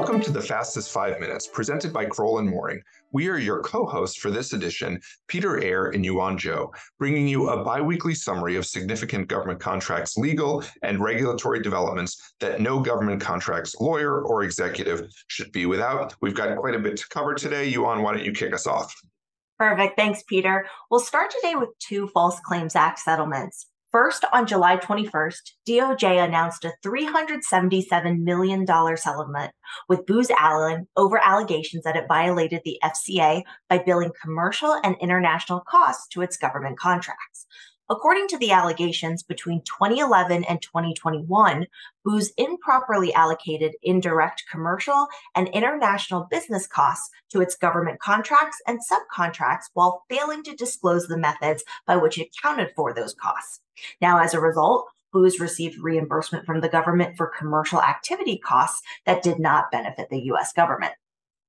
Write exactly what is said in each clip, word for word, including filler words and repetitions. Welcome to the Fastest five Minutes, presented by Kroll and Mooring. We are your co-hosts for this edition, Peter Eyre and Yuan Zhou, bringing you a bi-weekly summary of significant government contracts, legal and regulatory developments that no government contracts lawyer or executive should be without. We've got quite a bit to cover today. Yuan, why don't you kick us off? Perfect. Thanks, Peter. We'll start today with two False Claims Act settlements. First, on July twenty-first, D O J announced a three hundred seventy-seven million dollars settlement with Booz Allen over allegations that it violated the F C A by billing commercial and international costs to its government contracts. According to the allegations, between twenty eleven and twenty twenty-one, Booz improperly allocated indirect commercial and international business costs to its government contracts and subcontracts while failing to disclose the methods by which it accounted for those costs. Now, as a result, Booz received reimbursement from the government for commercial activity costs that did not benefit the U S government.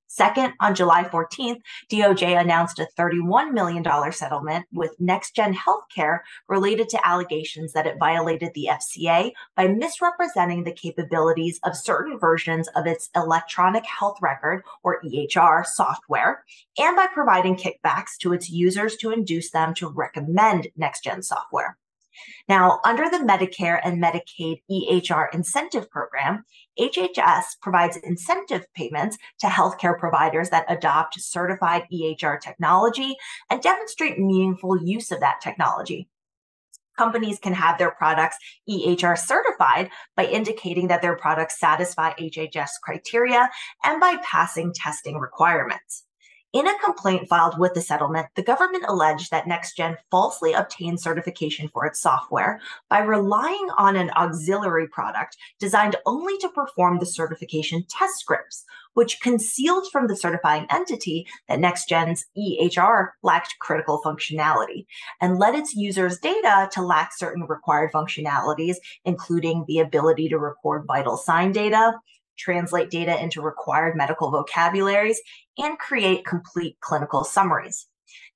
Second, on July fourteenth, D O J announced a thirty-one million dollars settlement with NextGen Healthcare related to allegations that it violated the F C A by misrepresenting the capabilities of certain versions of its electronic health record, or E H R, software, and by providing kickbacks to its users to induce them to recommend NextGen software. Now, under the Medicare and Medicaid E H R incentive program, H H S provides incentive payments to healthcare providers that adopt certified E H R technology and demonstrate meaningful use of that technology. Companies can have their products E H R certified by indicating that their products satisfy H H S criteria and by passing testing requirements. In a complaint filed with the settlement, the government alleged that NextGen falsely obtained certification for its software by relying on an auxiliary product designed only to perform the certification test scripts, which concealed from the certifying entity that NextGen's E H R lacked critical functionality and led its users' data to lack certain required functionalities, including the ability to record vital sign data, translate data into required medical vocabularies, and create complete clinical summaries.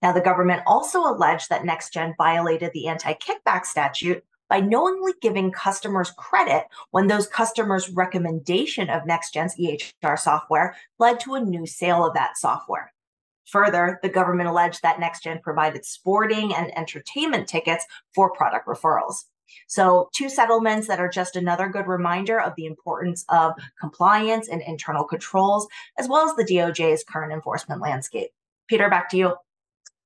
Now, the government also alleged that NextGen violated the anti-kickback statute by knowingly giving customers credit when those customers' recommendation of NextGen's E H R software led to a new sale of that software. Further, the government alleged that NextGen provided sporting and entertainment tickets for product referrals. So two settlements that are just another good reminder of the importance of compliance and internal controls, as well as the D O J's current enforcement landscape. Peter, back to you.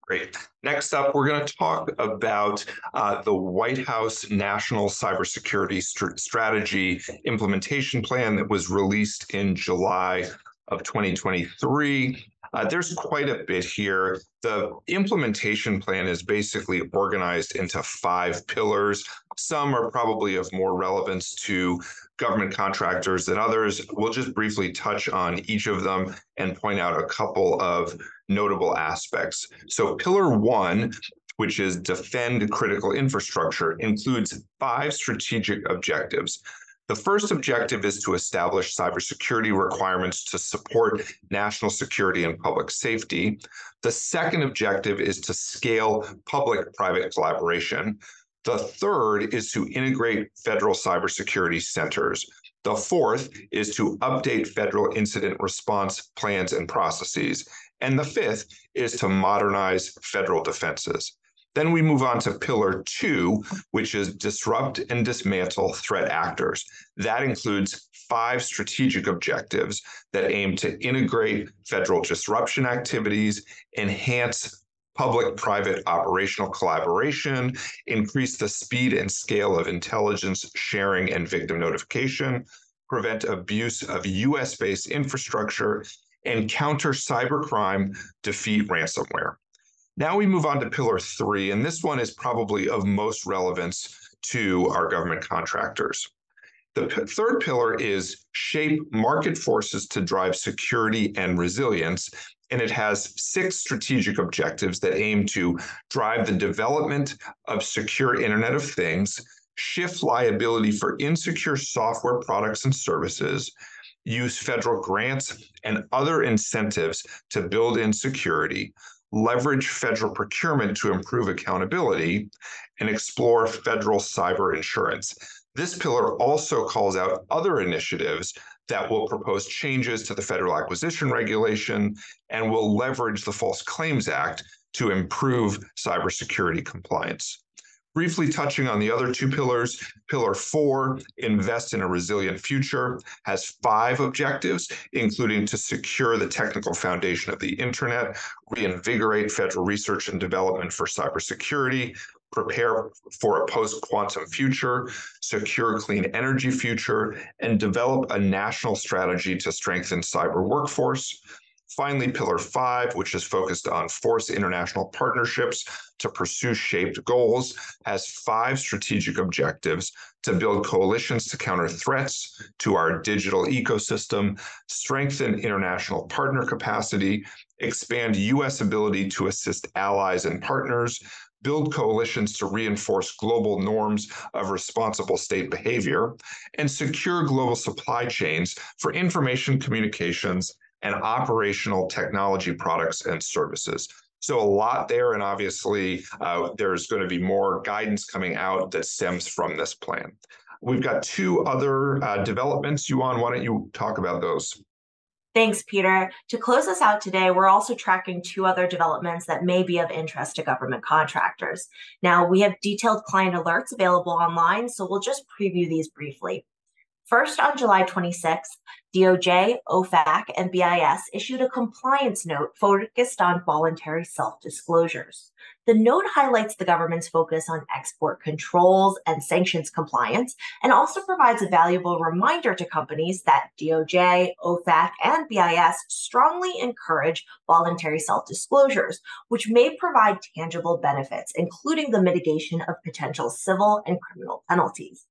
Great. Next up, we're going to talk about uh, the White House National Cybersecurity St- Strategy Implementation Plan that was released in July of twenty twenty-three. Uh, there's quite a bit here. The implementation plan is basically organized into five pillars. Some are probably of more relevance to government contractors than others. We'll just briefly touch on each of them and point out a couple of notable aspects. So pillar one, which is defend critical infrastructure, includes five strategic objectives. The first objective is to establish cybersecurity requirements to support national security and public safety. The second objective is to scale public-private collaboration. The third is to integrate federal cybersecurity centers. The fourth is to update federal incident response plans and processes. And the fifth is to modernize federal defenses. Then we move on to pillar two, which is disrupt and dismantle threat actors. That includes five strategic objectives that aim to integrate federal disruption activities, enhance public-private operational collaboration, increase the speed and scale of intelligence sharing and victim notification, prevent abuse of U S-based infrastructure, and counter cybercrime, defeat ransomware. Now we move on to pillar three, and this one is probably of most relevance to our government contractors. The p- third pillar is shape market forces to drive security and resilience, and it has six strategic objectives that aim to drive the development of secure Internet of Things, shift liability for insecure software products and services, use federal grants and other incentives to build in security, leverage federal procurement to improve accountability, and explore federal cyber insurance. This pillar also calls out other initiatives that will propose changes to the federal acquisition regulation and will leverage the False Claims Act to improve cybersecurity compliance. Briefly touching on the other two pillars, Pillar four, Invest in a Resilient Future, has five objectives, including to secure the technical foundation of the internet, reinvigorate federal research and development for cybersecurity, prepare for a post-quantum future, secure clean energy future, and develop a national strategy to strengthen cyber workforce. Finally, Pillar five, which is focused on force international partnerships to pursue shaped goals, has five strategic objectives to build coalitions to counter threats to our digital ecosystem, strengthen international partner capacity, expand U S ability to assist allies and partners, build coalitions to reinforce global norms of responsible state behavior, and secure global supply chains for information communications and operational technology products and services. So a lot there, and obviously uh, there's going to be more guidance coming out that stems from this plan. We've got two other uh, developments. Yuan, why don't you talk about those? Thanks, Peter. To close us out today, we're also tracking two other developments that may be of interest to government contractors. Now, we have detailed client alerts available online, so we'll just preview these briefly. First, on July twenty-sixth, D O J, O FAC, and B I S issued a compliance note focused on voluntary self-disclosures. The note highlights the government's focus on export controls and sanctions compliance, and also provides a valuable reminder to companies that D O J, O FAC, and B I S strongly encourage voluntary self-disclosures, which may provide tangible benefits, including the mitigation of potential civil and criminal penalties.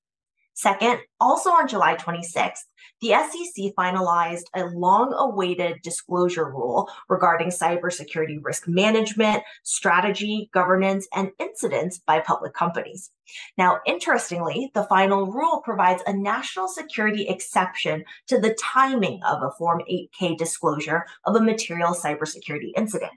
Second, also on July twenty-sixth, the S E C finalized a long-awaited disclosure rule regarding cybersecurity risk management, strategy, governance, and incidents by public companies. Now, interestingly, the final rule provides a national security exception to the timing of a Form eight K disclosure of a material cybersecurity incident.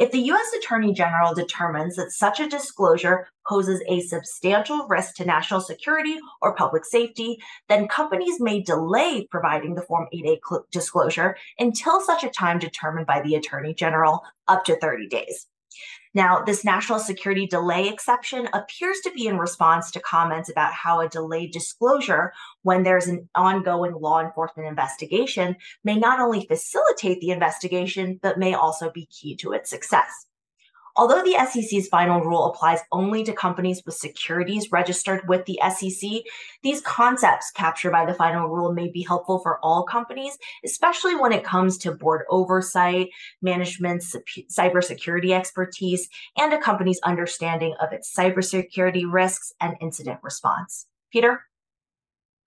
If the U S Attorney General determines that such a disclosure poses a substantial risk to national security or public safety, then companies may delay providing the Form eight A disclosure until such a time determined by the Attorney General, up to thirty days. Now, this national security delay exception appears to be in response to comments about how a delayed disclosure, when there's an ongoing law enforcement investigation, may not only facilitate the investigation, but may also be key to its success. Although the S E C's final rule applies only to companies with securities registered with the S E C, these concepts captured by the final rule may be helpful for all companies, especially when it comes to board oversight, management, cybersecurity expertise, and a company's understanding of its cybersecurity risks and incident response. Peter?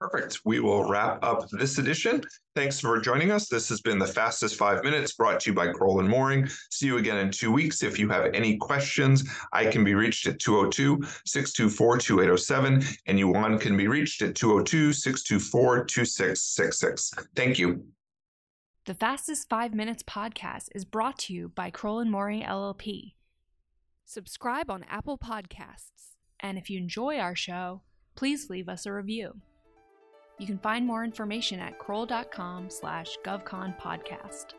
Perfect. We will wrap up this edition. Thanks for joining us. This has been the Fastest Five Minutes, brought to you by Kroll and Mooring. See you again in two weeks. If you have any questions, I can be reached at two oh two, six two four, two eight oh seven, and Yuan can be reached at two oh two, six two four, two six six six. Thank you. The Fastest Five Minutes podcast is brought to you by Kroll and Mooring L L P. Subscribe on Apple Podcasts, and if you enjoy our show, please leave us a review. You can find more information at kroll dot com slash govconpodcast.